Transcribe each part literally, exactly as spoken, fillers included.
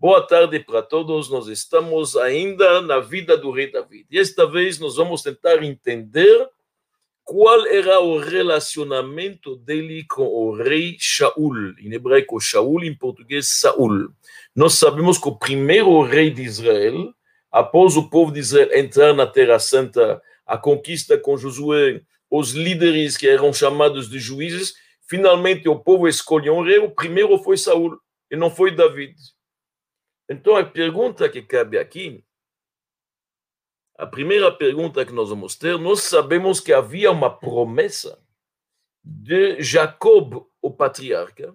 Boa tarde para todos, nós estamos ainda na vida do rei David. E esta vez nós vamos tentar entender qual era o relacionamento dele com o rei Shaul. Em hebraico, Shaul, em português, Saul. Nós sabemos que o primeiro rei de Israel, após o povo de Israel entrar na Terra Santa, a conquista com Josué, os líderes que eram chamados de juízes, finalmente o povo escolheu um rei, o primeiro foi Saul, e não foi David. Então, a pergunta que cabe aqui, a primeira pergunta que nós vamos ter, nós sabemos que havia uma promessa de Jacob, o patriarca,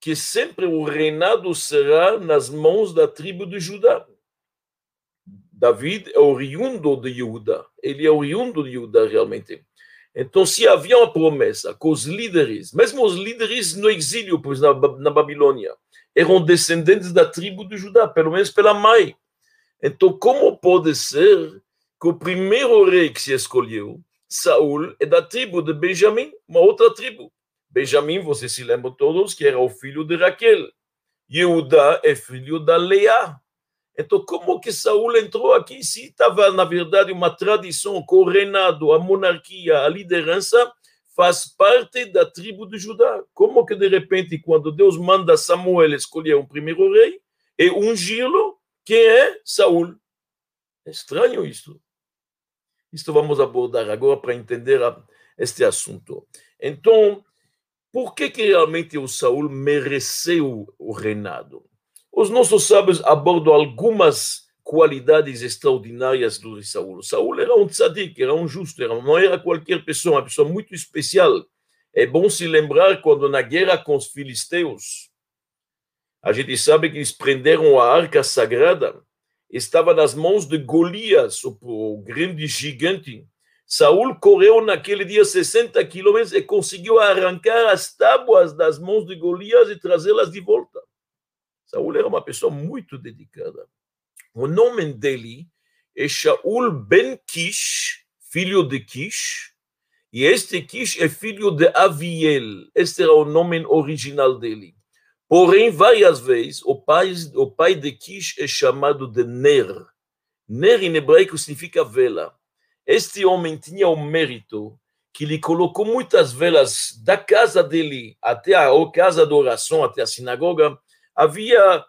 que sempre o reinado será nas mãos da tribo de Judá. David é oriundo de Judá, ele é oriundo de Judá realmente. Então, se havia uma promessa com os líderes, mesmo os líderes no exílio, pois na, na Babilônia, eram descendentes da tribo de Judá, pelo menos pela mãe. Então, como pode ser que o primeiro rei que se escolheu, Saul, é da tribo de Benjamim, uma outra tribo? Benjamim, vocês se lembram todos, que era o filho de Raquel. Judá é filho da Leá. Então, como que Saul entrou aqui se estava, na verdade, uma tradição com o reinado, a monarquia, a liderança, faz parte da tribo de Judá? Como que, de repente, quando Deus manda Samuel escolher um primeiro rei e ungí-lo, quem é? Saul. É estranho isso. Isso vamos abordar agora para entender este assunto. Então, por que, que realmente o Saul mereceu o reinado? Os nossos sábios abordam algumas qualidades extraordinárias do Saul. Saul era um tzadik, era um justo, era, não era qualquer pessoa, uma pessoa muito especial. É bom se lembrar quando na guerra com os filisteus, a gente sabe que eles prenderam a arca sagrada, estava nas mãos de Golias, o grande gigante. Saul correu naquele dia sessenta quilômetros e conseguiu arrancar as tábuas das mãos de Golias e trazê-las de volta. Saul era uma pessoa muito dedicada. O nome dele é Shaul ben Kish, filho de Kish, e este Kish é filho de Aviel. Este era o nome original dele. Porém, várias vezes, o pai, o pai de Kish é chamado de Ner. Ner em hebraico significa vela. Este homem tinha o mérito que lhe colocou muitas velas da casa dele até a casa da oração, até a sinagoga. Havia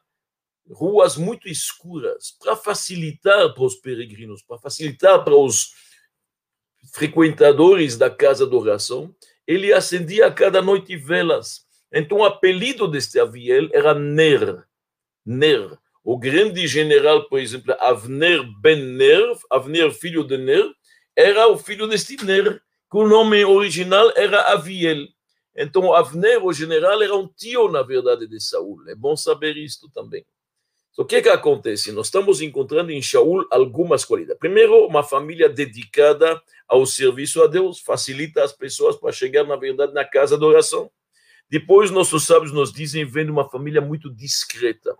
ruas muito escuras para facilitar para os peregrinos, para facilitar para os frequentadores da casa de oração. Ele acendia a cada noite velas. Então, o apelido deste Aviel era Ner. Ner. O grande general, por exemplo, Avner ben Ner, Avner filho de Ner, era o filho deste Ner, que o nome original era Aviel. Então, Avner, o general, era um tio, na verdade, de Saul. É bom saber isto também. Então, o que, que acontece? Nós estamos encontrando em Shaul algumas qualidades. Primeiro, uma família dedicada ao serviço a Deus, facilita as pessoas para chegar, na verdade, na casa de oração. Depois, nossos sábios nos dizem, vem de uma família muito discreta.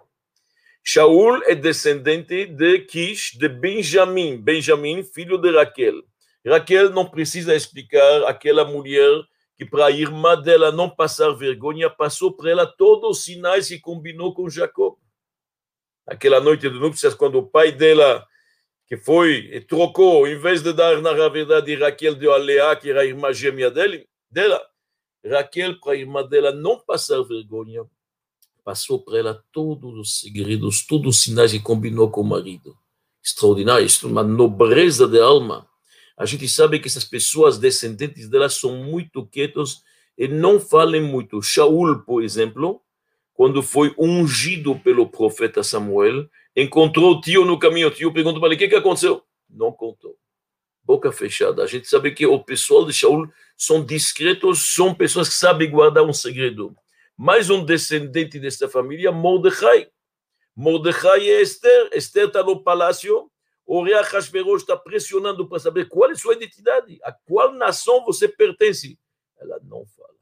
Shaul é descendente de Kish, de Benjamim. Benjamim, filho de Raquel. Raquel não precisa explicar aquela mulher que para a irmã dela não passar vergonha, passou para ela todos os sinais que combinou com Jacob. Aquela noite de núpcias, quando o pai dela, que foi e trocou, em vez de dar, na verdade, Raquel deu a Leá, que era a irmã gêmea dele, dela, Raquel, para a irmã dela não passar vergonha, passou para ela todos os segredos, todos os sinais que combinou com o marido. Extraordinário, isso é uma nobreza de alma. A gente sabe que essas pessoas descendentes delas são muito quietas e não falam muito. Shaul, por exemplo, quando foi ungido pelo profeta Samuel, encontrou o tio no caminho. O tio perguntou para ele, o que, que aconteceu? Não contou. Boca fechada. A gente sabe que o pessoal de Shaul são discretos, são pessoas que sabem guardar um segredo. Mais um descendente desta família, Mordecai. Mordecai é Esther. Esther está no palácio. O rei Ahasverosh está pressionando para saber qual é a sua identidade, a qual nação você pertence. Ela não fala.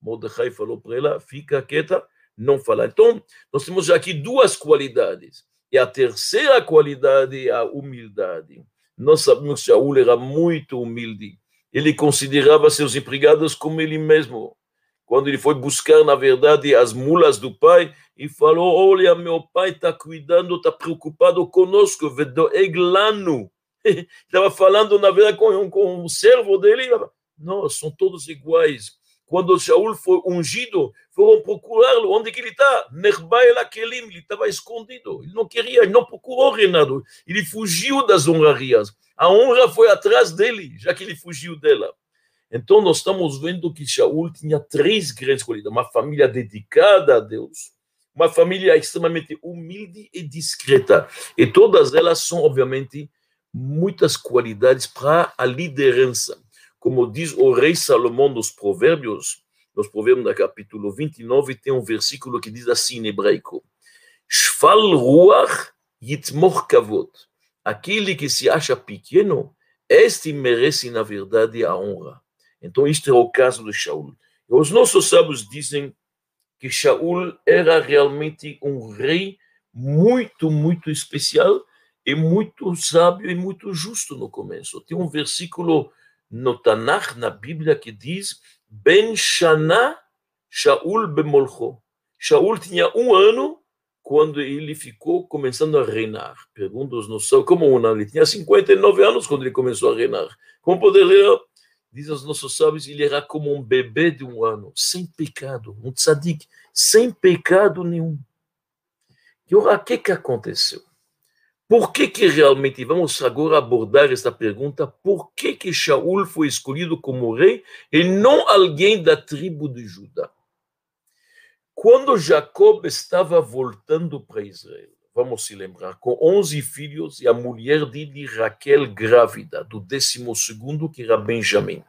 Mordecai falou para ela, fica quieta, não fala. Então, nós temos já aqui duas qualidades. E a terceira qualidade é a humildade. Nós sabemos que Saul era muito humilde. Ele considerava seus empregados como ele mesmo. quando ele foi buscar, na verdade, as mulas do pai, e falou, olha, meu pai está cuidando, está preocupado conosco, vedoeg lanu. Ele estava falando, na verdade, com, com o servo dele. Não, são todos iguais. Quando Shaul foi ungido, foram procurá-lo. Onde que ele está? Ele estava escondido. Ele não queria, ele não procurou o reinado. Ele fugiu das honrarias. A honra foi atrás dele, já que ele fugiu dela. Então, nós estamos vendo que Shaul tinha três grandes qualidades. Uma família dedicada a Deus, uma família extremamente humilde e discreta. E todas elas são, obviamente, muitas qualidades para a liderança. Como diz o rei Salomão nos provérbios, nos provérbios no capítulo vinte e nove, tem um versículo que diz assim em hebraico, Shfal ruach yitmor kavod. Aquele que se acha pequeno, este merece, na verdade, a honra. Então, este é o caso de Shaul. Os nossos sábios dizem que Shaul era realmente um rei muito, muito especial, e muito sábio e muito justo no começo. Tem um versículo no Tanakh, na Bíblia, que diz Ben Shana Shaul Bemolcho. Shaul tinha um ano quando ele ficou começando a reinar. Pergunta aos nossos sábios, como um ano? Ele tinha cinquenta e nove anos quando ele começou a reinar. Como poder reinar? Diz aos nossos sábios, ele era como um bebê de um ano, sem pecado, um tzadik, sem pecado nenhum. E ora, o que que aconteceu? Por que que realmente, vamos agora abordar esta pergunta, por que que Shaul foi escolhido como rei e não alguém da tribo de Judá? Quando Jacob estava voltando para Israel, vamos se lembrar, com onze filhos e a mulher dele, Raquel, grávida, do décimo segundo, que era Benjamim.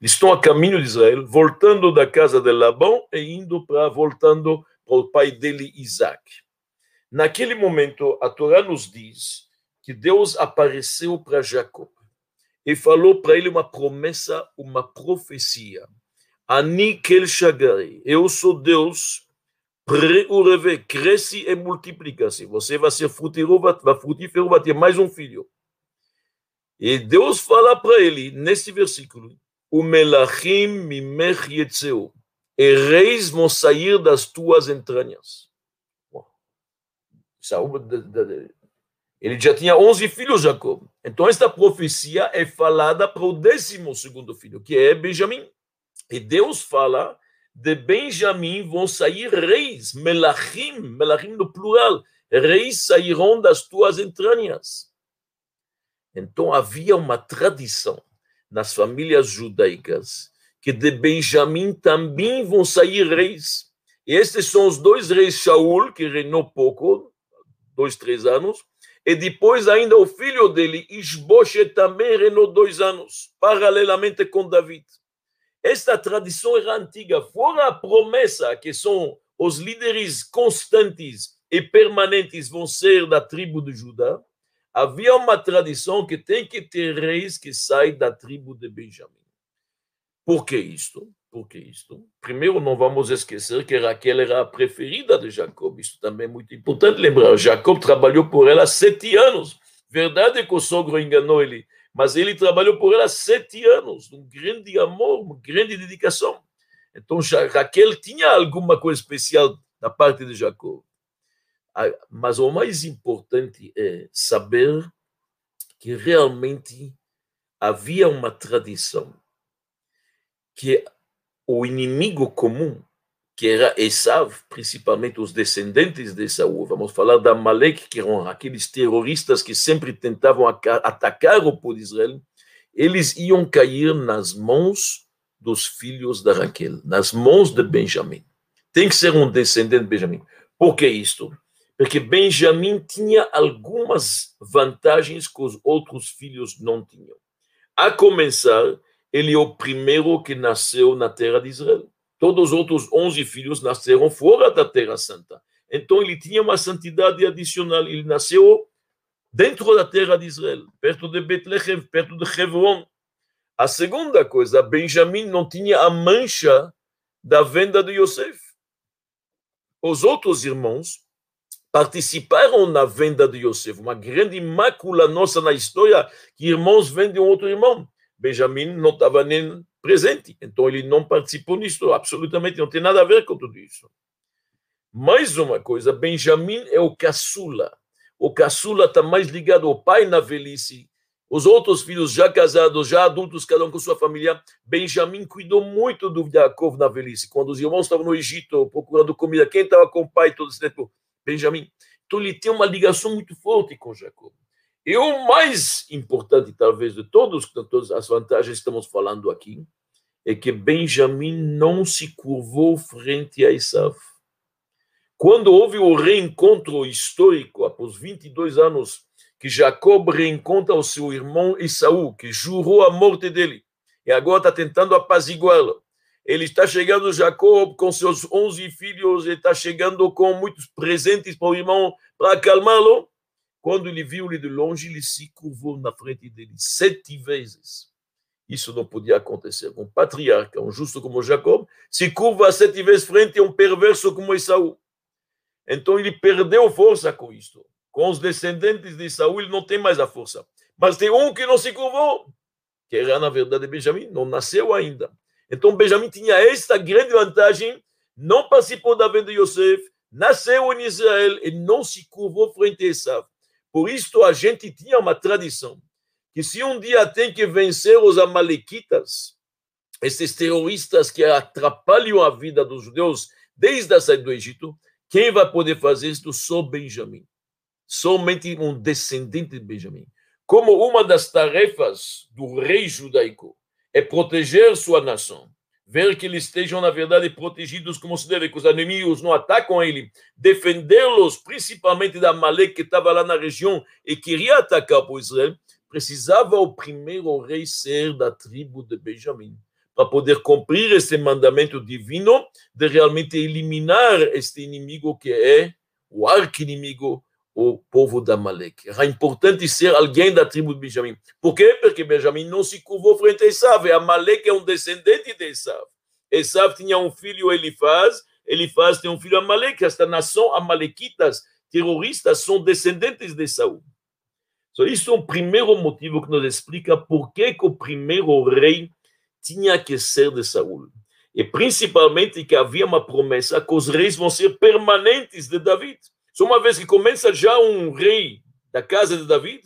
Eles estão a caminho de Israel, voltando da casa de Labão e indo para, voltando para o pai dele, Isaac. Naquele momento, a Torá nos diz que Deus apareceu para Jacob e falou para ele uma promessa, uma profecia. Ani kel shagari, eu sou Deus, preureve, cresce e multiplica-se. Você vai ser frutífero, vai, frutífero, vai ter mais um filho. E Deus fala para ele, nesse versículo, o melachim mimech yetzeu, e reis vão sair das tuas entranhas. Ele já tinha onze filhos, Jacob. Então, esta profecia é falada para o décimo segundo filho, que é Benjamim. E Deus fala, de Benjamim vão sair reis, melachim, melachim no plural, reis sairão das tuas entranhas. Então, havia uma tradição nas famílias judaicas, que de Benjamim também vão sair reis. E estes são os dois reis, Shaul, que reinou pouco, dois, três anos, e depois ainda o filho dele, Isbosheth, também reinou dois anos, paralelamente com David. Esta tradição era antiga, fora a promessa que são os líderes constantes e permanentes vão ser da tribo de Judá, havia uma tradição que tem que ter reis que saem da tribo de Benjamim. Por que isto? Por que isto? Primeiro, não vamos esquecer que Raquel era a preferida de Jacob. Isso também é muito importante lembrar. Jacob trabalhou por ela sete anos. Verdade que o sogro enganou ele, mas ele trabalhou por ela sete anos. Um grande amor, uma grande dedicação. Então, Raquel tinha alguma coisa especial da parte de Jacob. Mas o mais importante é saber que realmente havia uma tradição que o inimigo comum, que era Esav, principalmente os descendentes de Esaú, vamos falar da Amalek, que eram aqueles terroristas que sempre tentavam atacar o povo de Israel, eles iam cair nas mãos dos filhos da Raquel, nas mãos de Benjamim. Tem que ser um descendente de Benjamim. Por que isto? Porque Benjamim tinha algumas vantagens que os outros filhos não tinham. A começar, ele é o primeiro que nasceu na terra de Israel. Todos os outros onze filhos nasceram fora da terra santa. Então, ele tinha uma santidade adicional. Ele nasceu dentro da terra de Israel, perto de Betlehem, perto de Hebron. A segunda coisa, Benjamim não tinha a mancha da venda de Yosef. Os outros irmãos participaram na venda de Yosef. Uma grande mácula nossa na história, que irmãos vendem um outro irmão. Benjamim não estava nem presente. Então, ele não participou nisso, absolutamente não tem nada a ver com tudo isso. Mais uma coisa, Benjamim é o caçula. O caçula está mais ligado ao pai na velhice. Os outros filhos já casados, já adultos, cada um com sua família. Benjamim cuidou muito do Yaakov na velhice. Quando os irmãos estavam no Egito procurando comida, quem estava com o pai todo esse tempo? Benjamim. Então ele tem uma ligação muito forte com Jacob. E o mais importante, talvez, de todos, todas as vantagens que estamos falando aqui, é que Benjamim não se curvou frente a Esav. Quando houve o reencontro histórico, após vinte e dois anos, que Jacob reencontra o seu irmão Esaú, que jurou a morte dele, e agora está tentando apaziguá-lo. Ele está chegando, Jacob, com seus onze filhos, ele está chegando com muitos presentes para o irmão, para acalmá-lo. Quando ele viu ele de longe, ele se curvou na frente dele sete vezes. Isso não podia acontecer. Um patriarca, um justo como Jacob, se curva sete vezes frente a um perverso como Esaú. Então ele perdeu força com isso. Com os descendentes de Saul, ele não tem mais a força. Mas tem um que não se curvou, que era, na verdade, Benjamim, não nasceu ainda. Então, Benjamim tinha esta grande vantagem, não participou da venda de Yosef, nasceu em Israel e não se curvou frente a Esav. Por isso, a gente tinha uma tradição, que se um dia tem que vencer os amalequitas, esses terroristas que atrapalham a vida dos judeus desde a saída do Egito, quem vai poder fazer isso? Só Benjamim. Somente um descendente de Benjamim. Como uma das tarefas do rei judaico é proteger sua nação, ver que eles estejam, na verdade, protegidos como se deve, que os inimigos não atacam ele, defendê-los, principalmente da Amaleque, que estava lá na região e queria atacar por Israel, precisava o primeiro rei ser da tribo de Benjamim, para poder cumprir esse mandamento divino de realmente eliminar este inimigo que é o arqui-inimigo, o povo da Amaleque. Era importante ser alguém da tribo de Benjamim. Por quê? Porque Benjamim não se curvou frente a Esav. Amaleque é um descendente de Esav. Esav tinha um filho, Elifaz. Elifaz tem um filho, Amaleque. Esta nação, amalequitas, terroristas, são descendentes de Saul. Então, isso é o primeiro motivo que nos explica por que, que o primeiro rei tinha que ser de Saul. E principalmente que havia uma promessa que os reis vão ser permanentes de David. Só uma vez que começa já um rei da casa de David,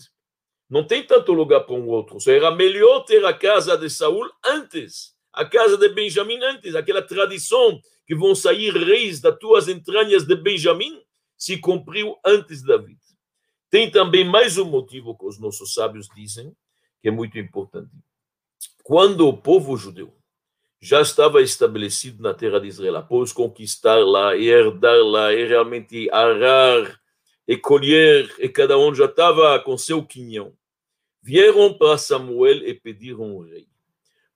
não tem tanto lugar para um outro. Só era melhor ter a casa de Saul antes, a casa de Benjamim antes, aquela tradição que vão sair reis das tuas entranhas de Benjamim, se cumpriu antes de David. Tem também mais um motivo que os nossos sábios dizem, que é muito importante. Quando o povo judeu já estava estabelecido na terra de Israel, após conquistar lá, e herdar lá, e realmente arar, e colher, e cada um já estava com seu quinhão. Vieram para Samuel e pediram um rei.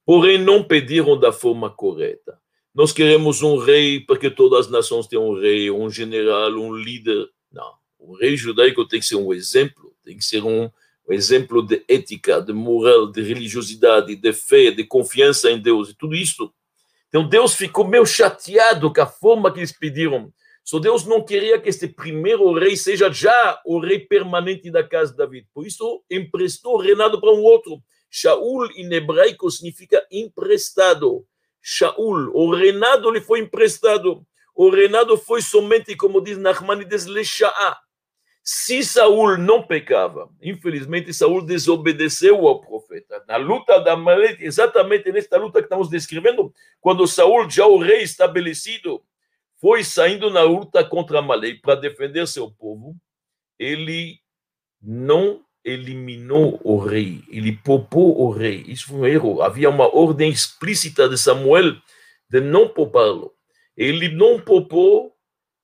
Porém, não pediram da forma correta. Nós queremos um rei, porque todas as nações têm um rei, um general, um líder. Não, o rei judaico tem que ser um exemplo, tem que ser um, um exemplo de ética, de moral, de religiosidade, de fé, de confiança em Deus, e tudo isso. Então Deus ficou meio chateado com a forma que eles pediram. Só Deus não queria que este primeiro rei seja já o rei permanente da casa de David. Por isso, emprestou o reinado para um outro. Shaul, em hebraico, significa emprestado. Shaul, o reinado lhe foi emprestado. O reinado foi somente, como diz Nachmanides, lesha'a. Se Saul não pecava, infelizmente Saul desobedeceu ao profeta. Na luta da Amaleque, exatamente nesta luta que estamos descrevendo, quando Saul, já o rei estabelecido, foi saindo na luta contra Amaleque para defender seu povo, ele não eliminou o rei, ele poupou o rei. Isso foi um erro. Havia uma ordem explícita de Samuel de não poupá-lo. Ele não poupou.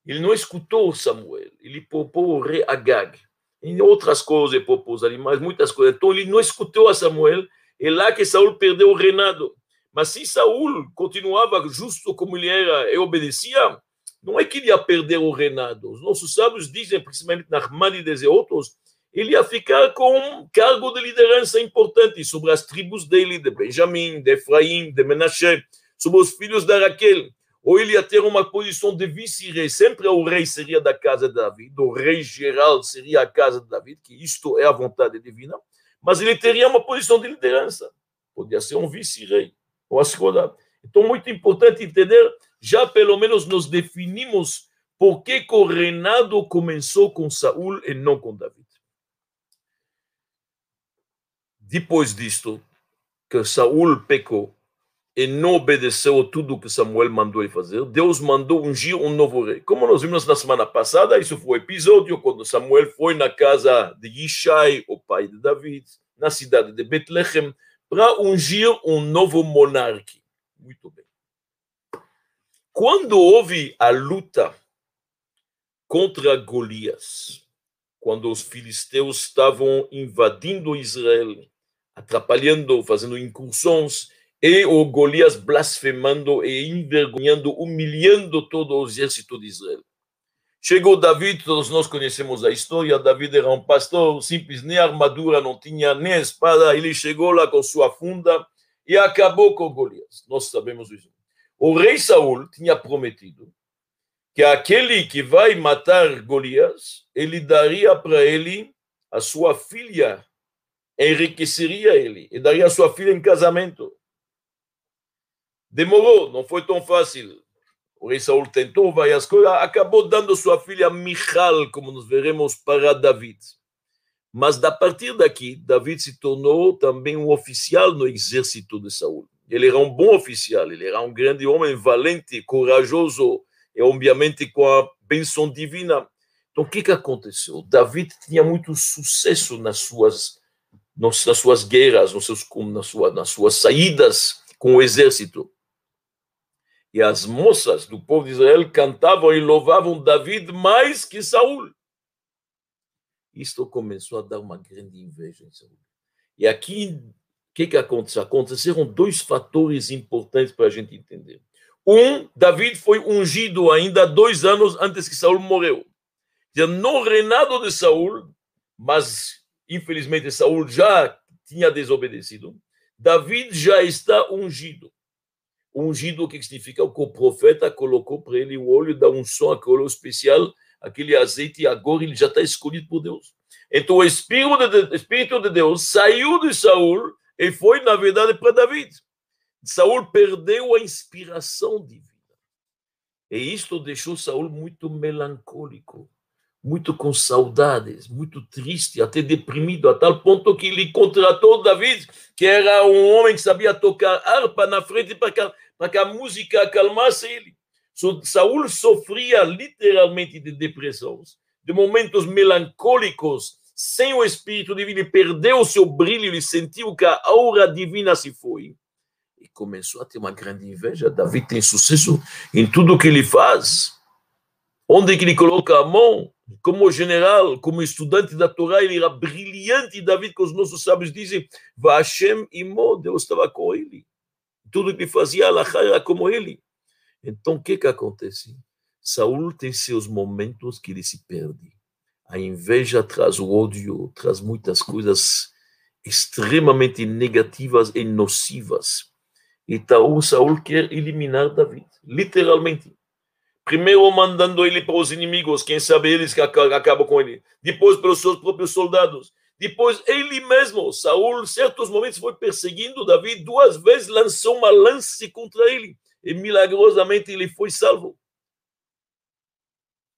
Ele não escutou Samuel, ele poupou o rei Agag. Em outras coisas, ele poupou os animais, muitas coisas. Então, ele não escutou a Samuel, é lá que Saul perdeu o reinado. Mas se Saul continuava justo como ele era e obedecia, não é que ele ia perder o reinado. Os nossos sábios dizem, principalmente Nachmanides e outros, ele ia ficar com um cargo de liderança importante sobre as tribos dele, de Benjamim, de Efraim, de Menashe, sobre os filhos de Raquel. Ou ele ia ter uma posição de vice-rei, sempre o rei seria da casa de David, o rei geral seria a casa de David, que isto é a vontade divina, mas ele teria uma posição de liderança, podia ser um vice-rei, ou a segunda. Então, muito importante entender, já pelo menos nos definimos por que o reinado começou com Saul e não com David. Depois disto, que Saul pecou e não obedeceu tudo que Samuel mandou ele fazer, Deus mandou ungir um novo rei. Como nós vimos na semana passada, isso foi um episódio quando Samuel foi na casa de Yishai, o pai de David, na cidade de Betlehem, para ungir um novo monarca. Muito bem. Quando houve a luta contra Golias, quando os filisteus estavam invadindo Israel, atrapalhando, fazendo incursões, e o Golias blasfemando e envergonhando, humilhando todo o exército de Israel. Chegou David, todos nós conhecemos a história, David era um pastor simples, nem armadura, não tinha nem espada, ele chegou lá com sua funda e acabou com Golias. Nós sabemos isso. O rei Saul tinha prometido que aquele que vai matar Golias, ele daria para ele a sua filha, enriqueceria ele, e daria a sua filha em casamento. Demorou, não foi tão fácil. O rei Saul tentou, vai as coisas, acabou dando sua filha Michal, como nos veremos, para David. Mas a partir daqui, David se tornou também um oficial no exército de Saul. Ele era um bom oficial, ele era um grande homem, valente, corajoso, e obviamente com a bênção divina. Então, o que, que aconteceu? David tinha muito sucesso nas suas, nas, nas suas guerras, nos seus, nas, suas, nas suas saídas com o exército. E as moças do povo de Israel cantavam e louvavam David mais que Saul. Isto começou a dar uma grande inveja em Saul. E aqui, o que, que aconteceu? Aconteceram dois fatores importantes para a gente entender. Um, David foi ungido ainda dois anos antes que Saul morreu. No reinado de Saul, mas infelizmente Saul já tinha desobedecido, David já está ungido. Ungido, o que significa? O que o profeta colocou para ele o óleo, dá um som, aquele óleo especial, aquele azeite, e agora ele já está escolhido por Deus. Então o Espírito de, Espírito de Deus saiu de Saul e foi, na verdade, para David. Saul perdeu a inspiração divina. E isto deixou Saul muito melancólico, muito com saudades, muito triste, até deprimido, a tal ponto que ele contratou David, que era um homem que sabia tocar harpa na frente para que, para que a música acalmasse ele. Saul sofria literalmente de depressões, de momentos melancólicos, sem o Espírito Divino, ele perdeu o seu brilho, ele sentiu que a aura divina se foi. E começou a ter uma grande inveja. David tem sucesso em tudo que ele faz. Onde que ele coloca a mão? Como general, como estudante da Torá, ele era brilhante. David, que os nossos sábios dizem, Vashem imó, Deus estava com ele. Tudo que ele fazia, Alachá era como ele. Então, o que que acontece? Saul tem seus momentos que ele se perde. A inveja traz o ódio, traz muitas coisas extremamente negativas e nocivas. Então, Saul quer eliminar David, literalmente. Primeiro mandando ele para os inimigos, quem sabe eles que acabam com ele. Depois pelos seus próprios soldados. Depois ele mesmo, Saul, em certos momentos foi perseguindo David, duas vezes lançou uma lança contra ele. E milagrosamente ele foi salvo.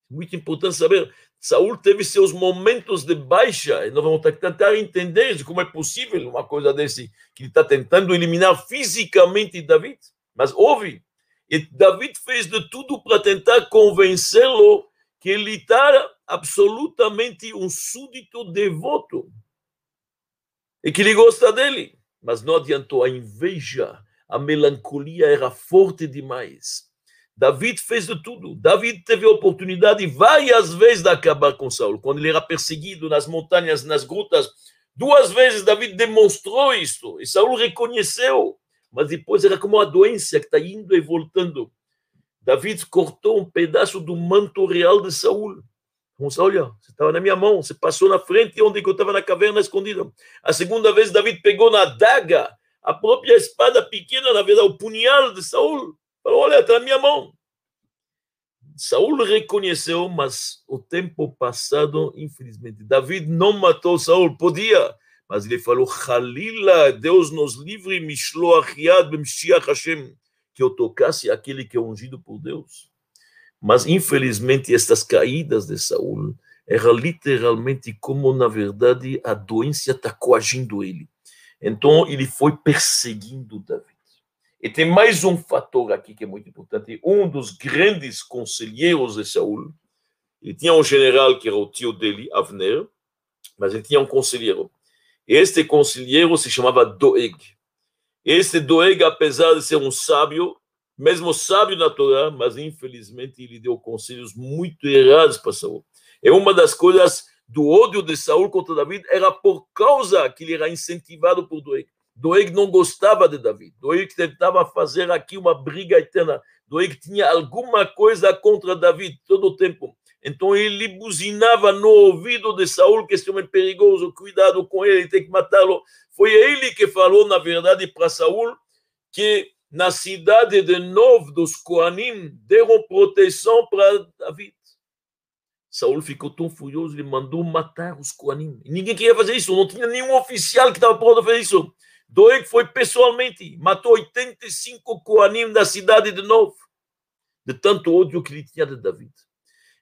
Muito importante saber, Saul teve seus momentos de baixa, e nós vamos tentar entender como é possível uma coisa desse, que ele está tentando eliminar fisicamente David, mas houve, e David fez de tudo para tentar convencê-lo que ele está absolutamente um súdito devoto, e que ele gosta dele, mas não adiantou, a inveja, a melancolia era forte demais. David fez de tudo. David teve a oportunidade várias vezes de acabar com Saul. Quando ele era perseguido nas montanhas, nas grutas, duas vezes David demonstrou isso. E Saul reconheceu. Mas depois era como uma doença que está indo e voltando. David cortou um pedaço do manto real de Saul. Então, olha, você estava na minha mão, você passou na frente onde eu estava na caverna escondida. A segunda vez David pegou na adaga a própria espada pequena, na verdade, o punhal de Saul. Olha, está na minha mão. Saul reconheceu, mas o tempo passado, infelizmente, David não matou Saul, podia, Mas ele falou, Halila, Deus nos livre, Mishloach Yad b'Mashiach Hashem, que eu tocasse aquele que é ungido por Deus. Mas, infelizmente, estas caídas de Saul eram literalmente como, na verdade, a doença está coagindo ele. Então, ele foi perseguindo Davi. E tem mais um fator aqui que é muito importante. Um dos grandes conselheiros de Saul, ele tinha um general que era o tio dele, Avner, mas ele tinha um conselheiro. Este conselheiro se chamava Doeg. Este Doeg, apesar de ser um sábio, mesmo sábio na Torá, mas infelizmente ele deu conselhos muito errados para Saul. É uma das coisas do ódio de Saul contra David, era por causa que ele era incentivado por Doeg. Doeg não gostava de Davi. Doeg tentava fazer aqui uma briga eterna. Doeg tinha alguma coisa contra Davi todo o tempo. Então ele buzinava no ouvido de Saul que esse homem é perigoso, cuidado com ele, tem que matá-lo. Foi ele que falou, na verdade, para Saul que na cidade de Nov dos Coanim deram proteção para Davi. Saul ficou tão furioso, ele mandou matar os Coanim. Ninguém queria fazer isso, não tinha nenhum oficial que estava pronto a fazer isso. Doeg foi pessoalmente, matou oitenta e cinco Coanim da cidade de Novo, de tanto ódio que ele tinha de David.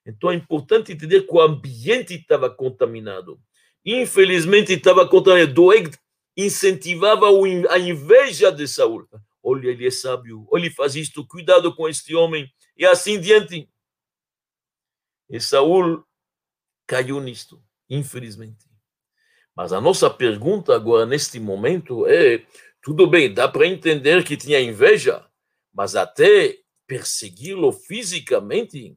Então é importante entender que o ambiente estava contaminado. Infelizmente estava contaminado. Doeg incentivava a inveja de Saul. Olha, ele é sábio, olha, ele faz isto, cuidado com este homem, e assim diante. E Saul caiu nisto, infelizmente. Mas a nossa pergunta agora, neste momento, é, tudo bem, dá para entender que tinha inveja, mas até persegui-lo fisicamente, o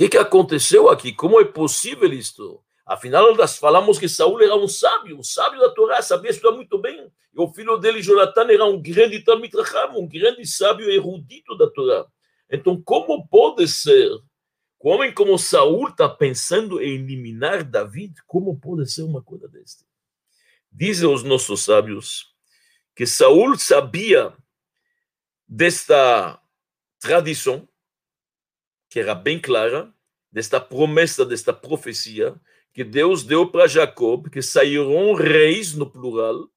que, que aconteceu aqui? Como é possível isto? Afinal, nós falamos que Saul era um sábio, um sábio da Torá, sabia estudar muito bem. E o filho dele, Jonathan, era um grande Talmid Chacham, um grande sábio erudito da Torá. Então, como pode ser que um homem como Saul está pensando em eliminar David? Como pode ser uma coisa desta? Dizem os nossos sábios que Saul sabia desta tradição, que era bem clara, desta promessa, desta profecia, que Deus deu para Jacob, que sairão reis, no plural,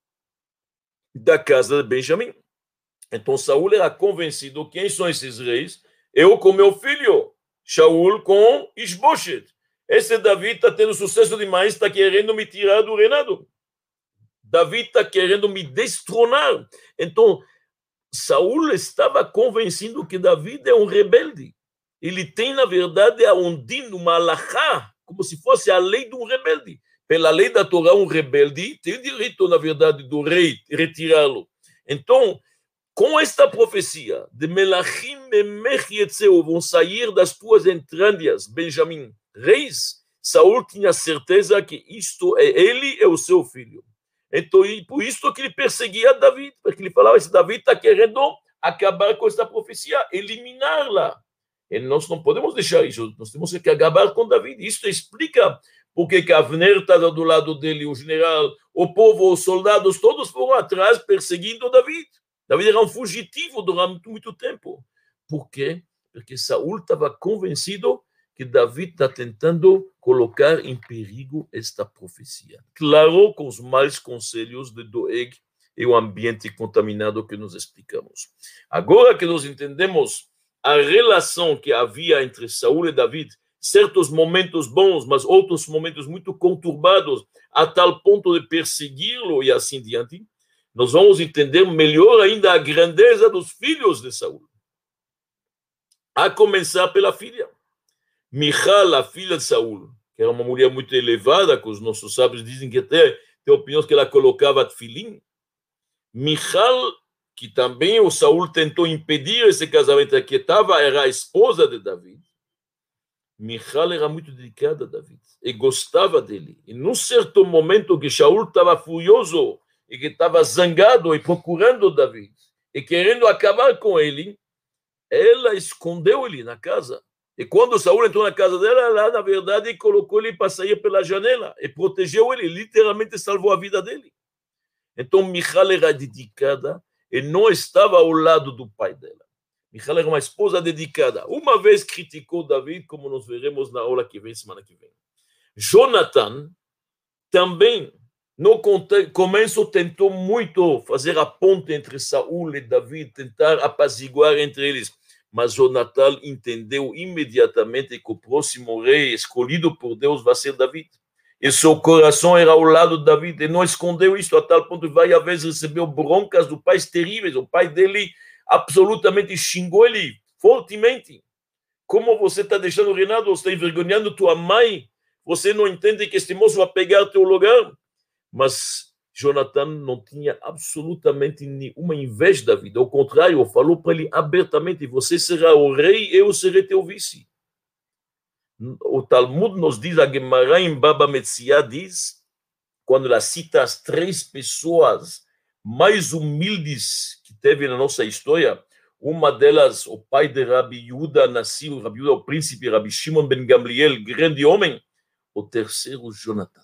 da casa de Benjamim. Então, Saul era convencido, quem são esses reis? Eu com meu filho, Shaul com Isboshet. Esse David está tendo sucesso demais, está querendo me tirar do reinado. David está querendo me destronar. Então, Saul estava convencido que David é um rebelde. Ele tem, na verdade, a um din, uma alahá, como se fosse a lei de um rebelde. Pela lei da Torá, um rebelde tem o direito, na verdade, do rei retirá-lo. Então, com esta profecia de Melachim e Mechietzeu vão sair das tuas entranhas, Benjamim, reis, Saul tinha certeza que isto é ele e o seu filho. Então, e por isso que ele perseguia David, porque ele falava, esse David está querendo acabar com esta profecia, eliminá-la. E nós não podemos deixar isso, nós temos que acabar com David. Isso explica porque que Avner está do lado dele, o general, o povo, os soldados, todos foram atrás perseguindo David. David era um fugitivo durante muito tempo. Por quê? Porque Saul estava convencido que David está tentando colocar em perigo esta profecia. Claro, com os maus conselhos de Doeg e o ambiente contaminado que nós explicamos. Agora que nós entendemos a relação que havia entre Saul e David, certos momentos bons, mas outros momentos muito conturbados, a tal ponto de persegui-lo e assim diante, nós vamos entender melhor ainda a grandeza dos filhos de Saul. A começar pela filha. Michal, a filha de Saul, que era uma mulher muito elevada, que os nossos sábios dizem que até tem opiniões que ela colocava tefilim. Michal, que também o Saul tentou impedir esse casamento aqui, estava, era a esposa de David. Michal era muito dedicada a David e gostava dele. E num certo momento que Saul estava furioso, e que estava zangado e procurando David, e querendo acabar com ele, ela escondeu ele na casa. E quando Saul entrou na casa dela, ela, na verdade, colocou ele para sair pela janela, e protegeu ele, literalmente salvou a vida dele. Então, Michal era dedicada, e não estava ao lado do pai dela. Michal era uma esposa dedicada. Uma vez criticou David, como nós veremos na aula que vem, semana que vem. Jonathan também No começo tentou muito fazer a ponte entre Saul e Davi, tentar apaziguar entre eles, mas Jonatal entendeu imediatamente que o próximo rei escolhido por Deus vai ser Davi. E seu coração era ao lado de Davi, e não escondeu isso, a tal ponto que vai, às vezes, recebeu broncas do pai terríveis. O pai dele absolutamente xingou ele fortemente. Como você está deixando o reinado? Você está envergonhando tua mãe? Você não entende que este moço vai pegar teu lugar? Mas Jonathan não tinha absolutamente nenhuma inveja de Davi. Ao contrário, falou para ele abertamente: você será o rei, eu serei teu vice. O Talmud nos diz, a Gemara em Baba Metzia diz, quando ela cita as três pessoas mais humildes que teve na nossa história, uma delas, o pai de Rabi Yehuda, nasceu, Rabi Yehuda, o príncipe, Rabi Shimon ben Gamliel, grande homem. O terceiro, Jonathan.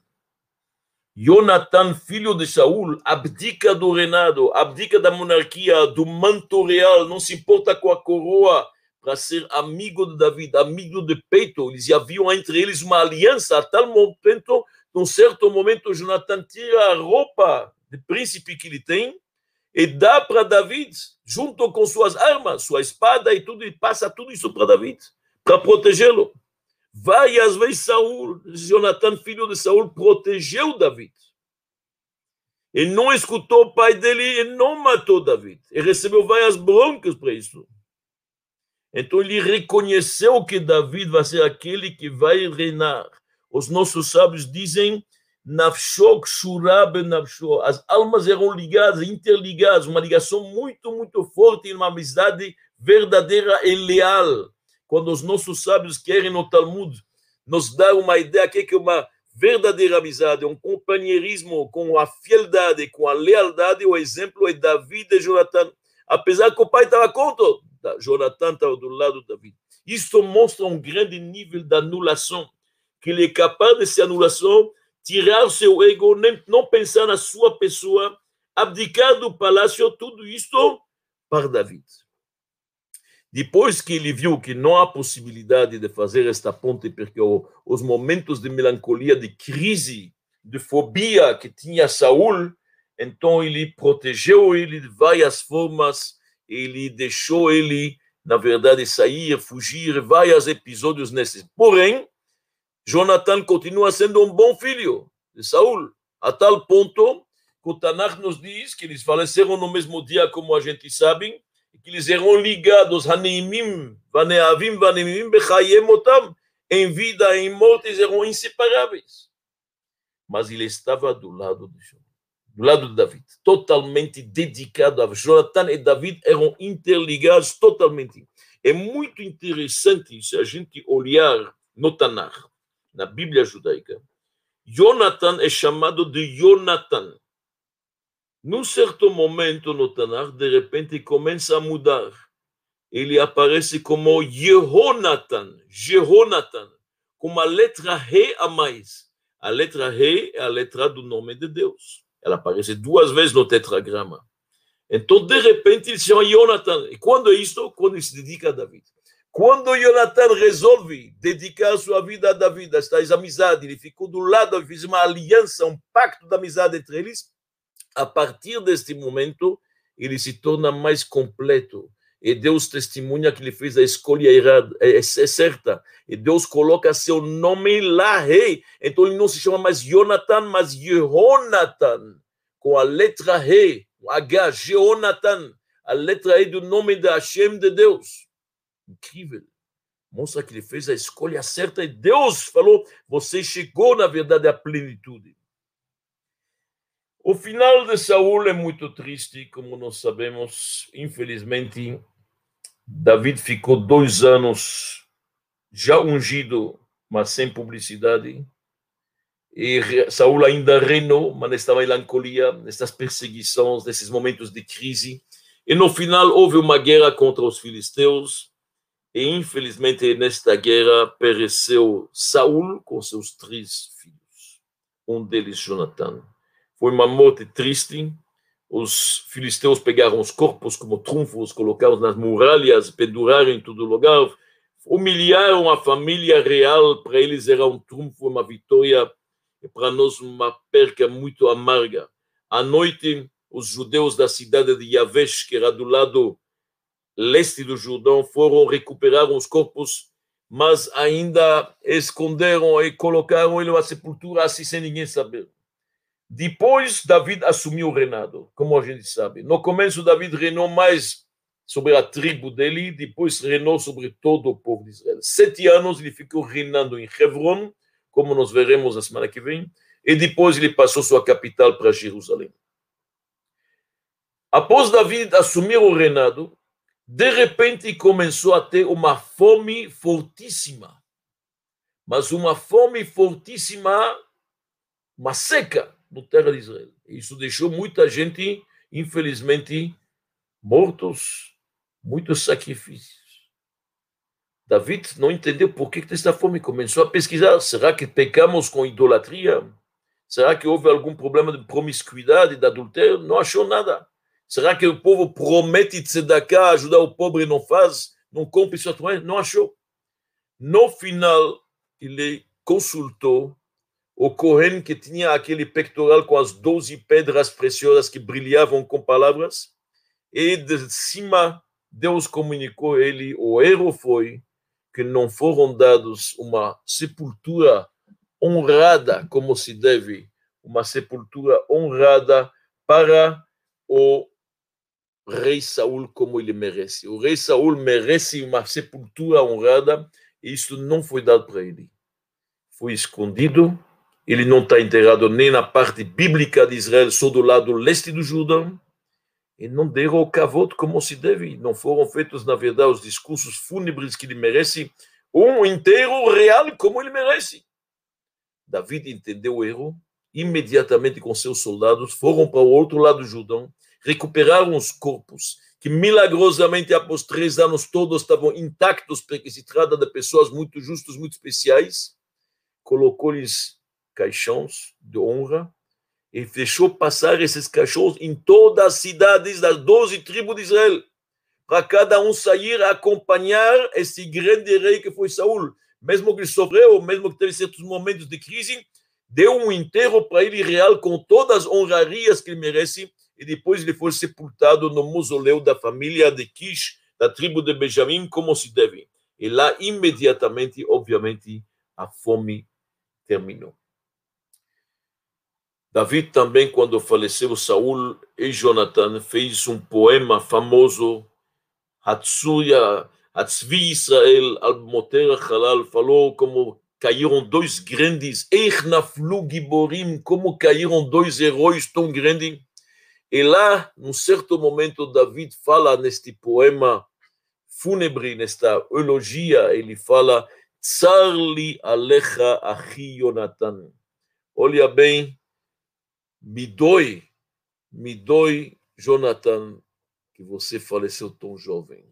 Jonathan, filho de Saul, abdica do reinado, abdica da monarquia, do manto real, não se importa com a coroa, para ser amigo de Davi, amigo de peito. Eles haviam entre eles uma aliança, a tal momento, num certo momento, Jonathan tira a roupa de príncipe que ele tem e dá para Davi, junto com suas armas, sua espada e tudo, e passa tudo isso para Davi, para protegê-lo. Várias vezes Saul, Jonathan, filho de Saul, protegeu Davi. Ele não escutou o pai dele e não matou Davi. Ele recebeu várias broncas para isso. Então ele reconheceu que Davi vai ser aquele que vai reinar. Os nossos sábios dizem: Nafshok Shurab Nafshok. As almas eram ligadas, interligadas, uma ligação muito, muito forte, uma amizade verdadeira e leal. Quando os nossos sábios querem no Talmud nos dar uma ideia que é uma verdadeira amizade, um companheirismo com a fieldade, com a lealdade, o exemplo é Davi e Jonathan. Apesar que o pai estava contra, Jonathan estava do lado de Davi. Isto mostra um grande nível de anulação, que ele é capaz dessa anulação, tirar seu ego, nem, não pensar na sua pessoa, abdicar do palácio, tudo isto para Davi. Depois que ele viu que não há possibilidade de fazer esta ponte, porque os momentos de melancolia, de crise, de fobia que tinha Saul, então ele protegeu ele de várias formas, ele deixou ele, na verdade, sair, fugir, vários episódios nesses. Porém, Jonathan continua sendo um bom filho de Saul, a tal ponto que o Tanakh nos diz que eles faleceram no mesmo dia, como a gente sabe, que eles eram ligados, Haneimim, Vaneavim, Vaneimim, Bechayemotam, em vida, em morte, eles eram inseparáveis. Mas ele estava do lado de Jonathan, do lado de Davi, totalmente dedicado a Jonathan e Davi eram interligados totalmente. É muito interessante se a gente olhar no Tanakh, na Bíblia judaica, Jonathan é chamado de Jonathan. Num certo momento no Tanakh, de repente começa a mudar. Ele aparece como Yehonatan, Jehonatan, com uma letra He a mais. A letra He é a letra do nome de Deus. Ela aparece duas vezes no tetragrama. Então, de repente, ele se chama Jonathan. E quando é isto? Quando ele se dedica a Davi. Quando Jonathan resolve dedicar sua vida a Davi, esta amizade, ele ficou do lado, ele fez uma aliança, um pacto de amizade entre eles. A partir deste momento, ele se torna mais completo. E Deus testemunha que ele fez a escolha errada, é, é certa. E Deus coloca seu nome lá, Rei. Então ele não se chama mais Jonathan, mas Jehonatan, com a letra Rei, H, Jehonatan, a letra Rei do nome de Hashem, de Deus. Incrível. Mostra que ele fez a escolha certa e Deus falou: você chegou, na verdade, à plenitude. O final de Saul é muito triste, como nós sabemos. Infelizmente, Davi ficou dois anos já ungido, mas sem publicidade. E Saul ainda reinou, mas nesta melancolia, nestas perseguições, nesses momentos de crise. E no final houve uma guerra contra os filisteus. E infelizmente nesta guerra pereceu Saul com seus três filhos. Um deles, Jonathan. Foi uma morte triste. Os filisteus pegaram os corpos como trunfos, colocaram nas muralhas, penduraram em todo lugar, humilharam a família real. Para eles era um trunfo, uma vitória. e para nós uma perca muito amarga. À noite, os judeus da cidade de Yavesh, que era do lado leste do Jordão, foram recuperar os corpos, mas ainda esconderam e colocaram ele na sepultura, assim sem ninguém saber. Depois, David assumiu o reinado, como a gente sabe. No começo, David reinou mais sobre a tribo dele, depois reinou sobre todo o povo de Israel. Sete anos ele ficou reinando em Hebron, como nós veremos na semana que vem, e depois ele passou sua capital para Jerusalém. Após David assumir o reinado, de repente começou a ter uma fome fortíssima, mas uma fome fortíssima, uma seca na terra de Israel. Isso deixou muita gente, infelizmente, mortos, muitos sacrifícios. David não entendeu por que esta fome. Começou a pesquisar. Será que pecamos com idolatria? Será que houve algum problema de promiscuidade, de adultério? Não achou nada. Será que o povo promete tzedakah, ajudar o pobre e não faz? Não compra sua toalha? Não achou. No final, ele consultou o Cohen, que tinha aquele pectoral com as doze pedras preciosas que brilhavam com palavras. E de cima, Deus comunicou a ele, o erro foi que não foram dados uma sepultura honrada como se deve, uma sepultura honrada para o rei Saul como ele merece. O rei Saul merece uma sepultura honrada e isso não foi dado para ele. Foi escondido, ele não está enterrado nem na parte bíblica de Israel, só do lado leste do Jordão. E não deram o cavoto como se deve. Não foram feitos, na verdade, os discursos fúnebres que ele merece, um enterro real como ele merece. David entendeu o erro, imediatamente com seus soldados, foram para o outro lado do Jordão, recuperaram os corpos, que milagrosamente, após três anos, todos estavam intactos, porque se trata de pessoas muito justas, muito especiais. Colocou-lhes caixões de honra, e deixou passar esses cachorros em todas as cidades das doze tribos de Israel, para cada um sair a acompanhar esse grande rei que foi Saul. Mesmo que ele sofreu, mesmo que teve certos momentos de crise, deu um enterro para ele real, com todas as honrarias que ele merece, e depois ele foi sepultado no mausoléu da família de Kish, da tribo de Benjamim, como se deve. E lá, imediatamente, obviamente, a fome terminou. David também, quando faleceu, Saul e Jonathan, fez um poema famoso, Hatsuya, Hatzvi Israel al-Moter Halal, falou como caíram dois grandes, Echnaflu Giborim, como caíram dois heróis tão grandes. E lá, num certo momento, David fala neste poema fúnebre, nesta eulogia, ele fala, Tsar li alecha achi Jonathan. Olha bem, me dói, me dói, Jonathan, que você faleceu tão jovem.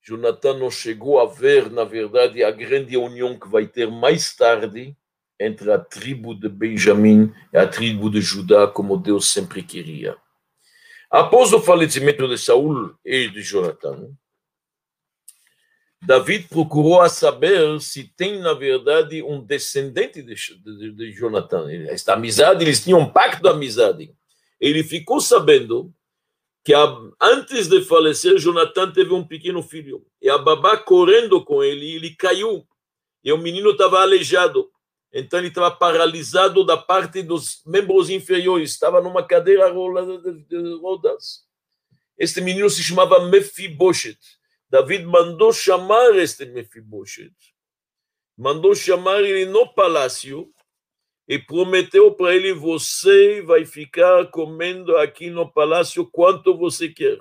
Jonathan não chegou a ver, na verdade, a grande união que vai ter mais tarde entre a tribo de Benjamim e a tribo de Judá, como Deus sempre queria. Após o falecimento de Saul e de Jonathan, David procurou a saber se tem, na verdade, um descendente de, de, de Jonathan. Esta amizade, eles tinham um pacto de amizade. Ele ficou sabendo que antes de falecer, Jonathan teve um pequeno filho. E a babá correndo com ele, ele caiu. E o menino estava aleijado. Então ele estava paralisado da parte dos membros inferiores. Estava numa cadeira de rodas. Este menino se chamava Mefiboshet. David mandou chamar este Mefiboshet, mandou chamar ele no palácio e prometeu para ele, você vai ficar comendo aqui no palácio quanto você quer.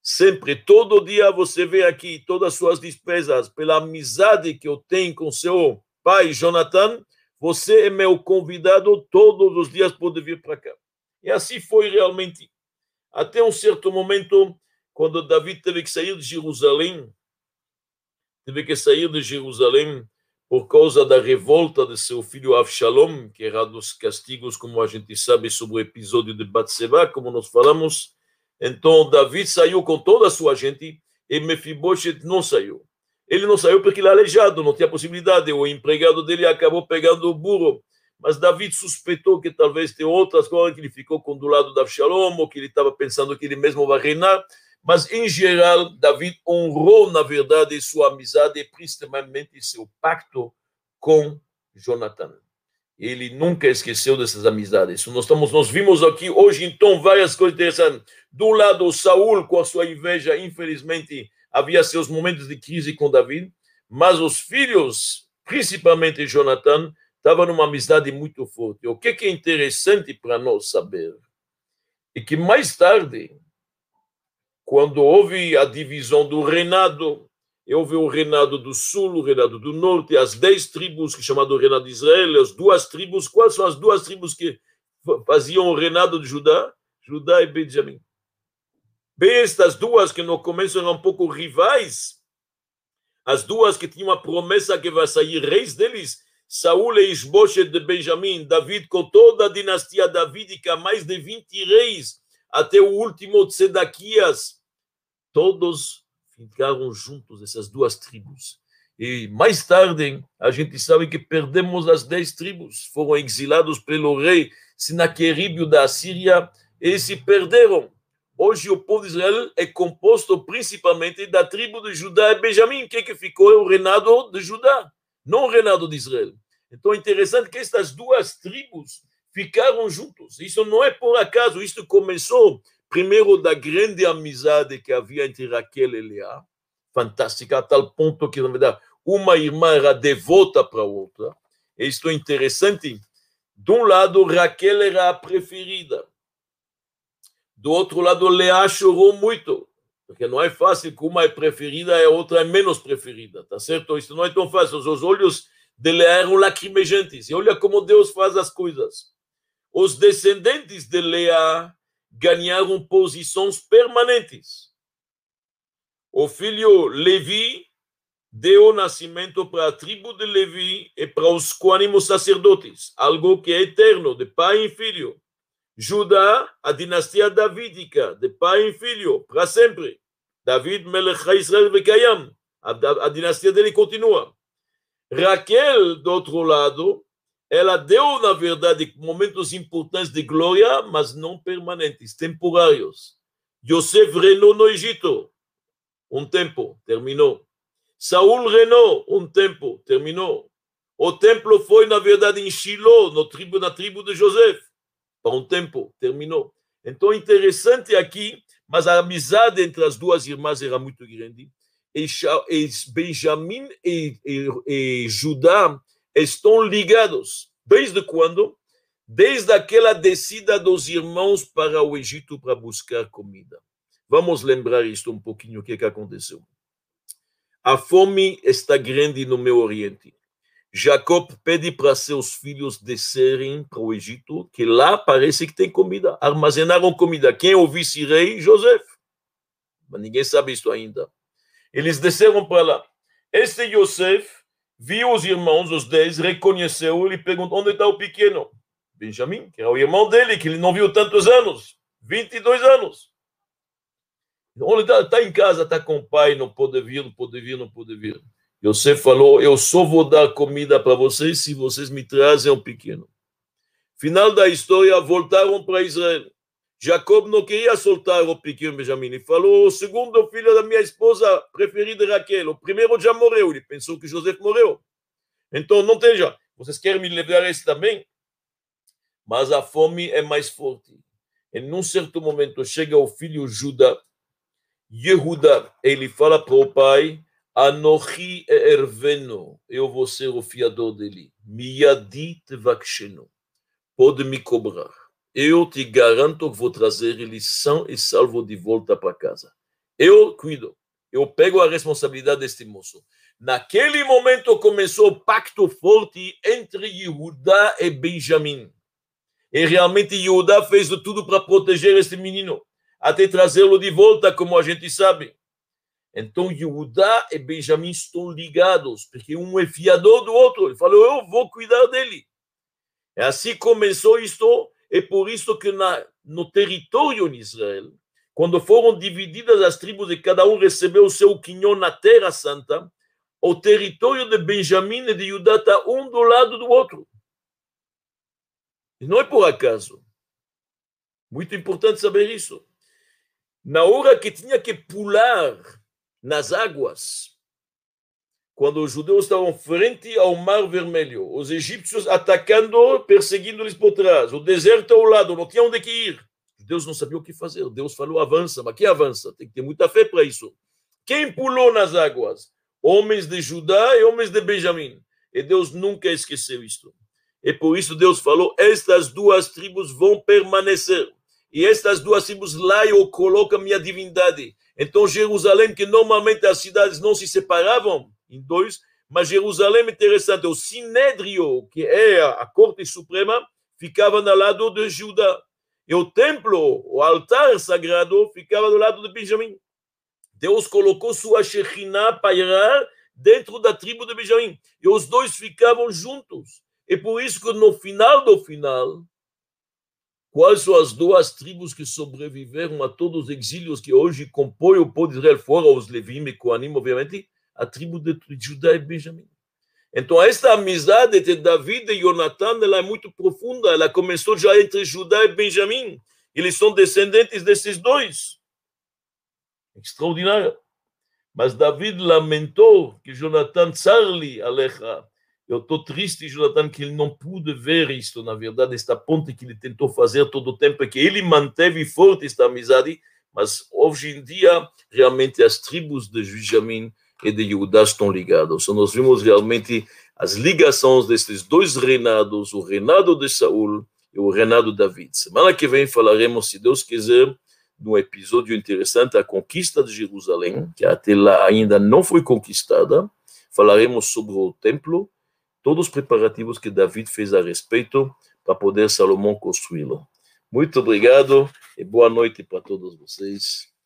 Sempre, todo dia você vem aqui, todas as suas despesas, pela amizade que eu tenho com seu pai, Jonathan, você é meu convidado, todos os dias pode vir para cá. E assim foi realmente. Até um certo momento, quando David teve que sair de Jerusalém, teve que sair de Jerusalém por causa da revolta de seu filho Avshalom, que era dos castigos, como a gente sabe, sobre o episódio de Batseba, como nós falamos. Então, David saiu com toda a sua gente e Mefiboshet não saiu. Ele não saiu porque ele era aleijado, não tinha possibilidade. O empregado dele acabou pegando o burro. mas David suspeitou que talvez tenha outras coisas, que ele ficou com do lado de Absalom, ou que ele estava pensando que ele mesmo vai reinar, mas, em geral, David honrou, na verdade, sua amizade e, principalmente, seu pacto com Jonathan. Ele nunca esqueceu dessas amizades. Nós, estamos, nós vimos aqui hoje, então, várias coisas interessantes. Do lado, Saul, com a sua inveja, infelizmente, havia seus momentos de crise com David, mas os filhos, principalmente Jonathan, estavam numa amizade muito forte. O que é interessante para nós saber é que, mais tarde, quando houve a divisão do reinado, houve o reinado do sul, o reinado do norte, as dez tribos, que é chamado reinado de Israel, as duas tribos, quais são as duas tribos que faziam o reinado de Judá? Judá e Benjamim. Bem, estas duas que no começo eram um pouco rivais, as duas que tinham a promessa que vai sair reis deles, Saul e Isboche de Benjamim, David com toda a dinastia davídica, mais de vinte reis, até o último de Sedequias, todos ficaram juntos, essas duas tribos. E mais tarde, a gente sabe que perdemos as dez tribos, foram exilados pelo rei Senaqueribe da Assíria, e se perderam. Hoje, o povo de Israel é composto principalmente da tribo de Judá e Benjamim, que, que ficou é o reinado de Judá, não o reinado de Israel. Então, é interessante que estas duas tribos ficaram juntos. Isso não é por acaso, isso começou primeiro, da grande amizade que havia entre Raquel e Leá, fantástica, a tal ponto que, na verdade, uma irmã era devota para a outra. Isto é interessante. De um lado, Raquel era a preferida. Do outro lado, Leá chorou muito, porque não é fácil que uma é preferida e a outra é menos preferida, tá certo? Isso não é tão fácil. Os olhos de Leá eram lacrimejantes. E olha como Deus faz as coisas. Os descendentes de Leá ganharam posições permanentes. O filho Levi deu nascimento para a tribo de Levi e para os coânimos sacerdotes, algo que é eterno, de pai e filho. Judá, a dinastia davídica, de pai e filho, para sempre. David, melech Israel vekayam, a dinastia dele continua. Raquel, do outro lado, ela deu, na verdade, momentos importantes de glória, mas não permanentes, temporários. Yosef reinou no Egito, um tempo, terminou. Saul reinou, um tempo, terminou. O templo foi, na verdade, em Shiló, no tribo, na tribo de José, para um tempo, terminou. Então, interessante aqui, mas a amizade entre as duas irmãs era muito grande. E Benjamim e, e, e Judá estão ligados. Desde quando? Desde aquela descida dos irmãos para o Egito para buscar comida. Vamos lembrar isto um pouquinho, o que, que aconteceu. A fome está grande no Meio Oriente. Jacob pede para seus filhos descerem para o Egito, que lá parece que tem comida. Armazenaram comida. Quem é o vice-rei? José. Mas ninguém sabe isso ainda. Eles desceram para lá. Este José viu os irmãos, os dez, reconheceu, ele perguntou, onde está o pequeno? Benjamim, que era o irmão dele, que ele não viu tantos anos, vinte e dois anos. Onde está? Está em casa, está com o pai, não pode vir, não pode vir, não pode vir. José falou, eu só vou dar comida para vocês se vocês me trazem o pequeno. Final da história, voltaram para Israel. Jacob não queria soltar o pequeno Benjamim. Ele falou, o segundo filho da minha esposa preferida, Raquel. O primeiro já morreu. Ele pensou que José morreu. Então, não tem já. Vocês querem me levar esse também? Mas a fome é mais forte. Em um certo momento, chega o filho Judá, Yehudá. Ele fala para o pai, Anochi erveno. Eu vou ser o fiador dele. Miyadi tevakshenu. Pode me cobrar. Eu te garanto que vou trazer ele são e salvo de volta para casa. Eu cuido. Eu pego a responsabilidade deste moço. Naquele momento começou o pacto forte entre Judá e Benjamim. E realmente Judá fez de tudo para proteger este menino, até trazê-lo de volta, como a gente sabe. Então Judá e Benjamim estão ligados, porque um é fiador do outro. Ele falou, eu vou cuidar dele. E assim começou isto. É por isso que na, no território de Israel, quando foram divididas as tribos e cada um recebeu o seu quinhão na Terra Santa, o território de Benjamim e de Judá está um do lado do outro. E não é por acaso. Muito importante saber isso. Na hora que tinha que pular nas águas, quando os judeus estavam frente ao Mar Vermelho, os egípcios atacando, perseguindo-lhes por trás, o deserto ao lado, não tinha onde ir. Deus não sabia o que fazer. Deus falou, avança. Mas que avança? Tem que ter muita fé para isso. Quem pulou nas águas? Homens de Judá e homens de Benjamim. E Deus nunca esqueceu isto. E por isso Deus falou, estas duas tribos vão permanecer. E estas duas tribos lá eu coloco a minha divindade. Então Jerusalém, que normalmente as cidades não se separavam em dois, mas Jerusalém é interessante. O Sinédrio, que é a corte suprema, ficava do lado de Judá. E o templo, o altar sagrado, ficava do lado de Benjamim. Deus colocou sua Shechiná pairar dentro da tribo de Benjamim. E os dois ficavam juntos. E por isso que no final do final, quais são as duas tribos que sobreviveram a todos os exílios que hoje compõem o povo de Israel, fora os Levim e Coanim, obviamente, a tribo de Judá e Benjamim. Então, esta amizade entre Davi e Jonathan, ela é muito profunda. Ela começou já entre Judá e Benjamim. Eles são descendentes desses dois. Extraordinário. Mas Davi lamentou que Jonathan, Sarli Alecha. Eu estou triste, Jonathan, que ele não pôde ver isto, na verdade, esta ponte que ele tentou fazer todo o tempo, que ele manteve forte esta amizade. Mas, hoje em dia, realmente, as tribos de Benjamim e de Judá estão ligados. Então, nós vimos realmente as ligações desses dois reinados, o reinado de Saul e o reinado de Davi. Semana que vem falaremos, se Deus quiser, num episódio interessante, a conquista de Jerusalém, que até lá ainda não foi conquistada. Falaremos sobre o templo, todos os preparativos que Davi fez a respeito para poder Salomão construí-lo. Muito obrigado e boa noite para todos vocês.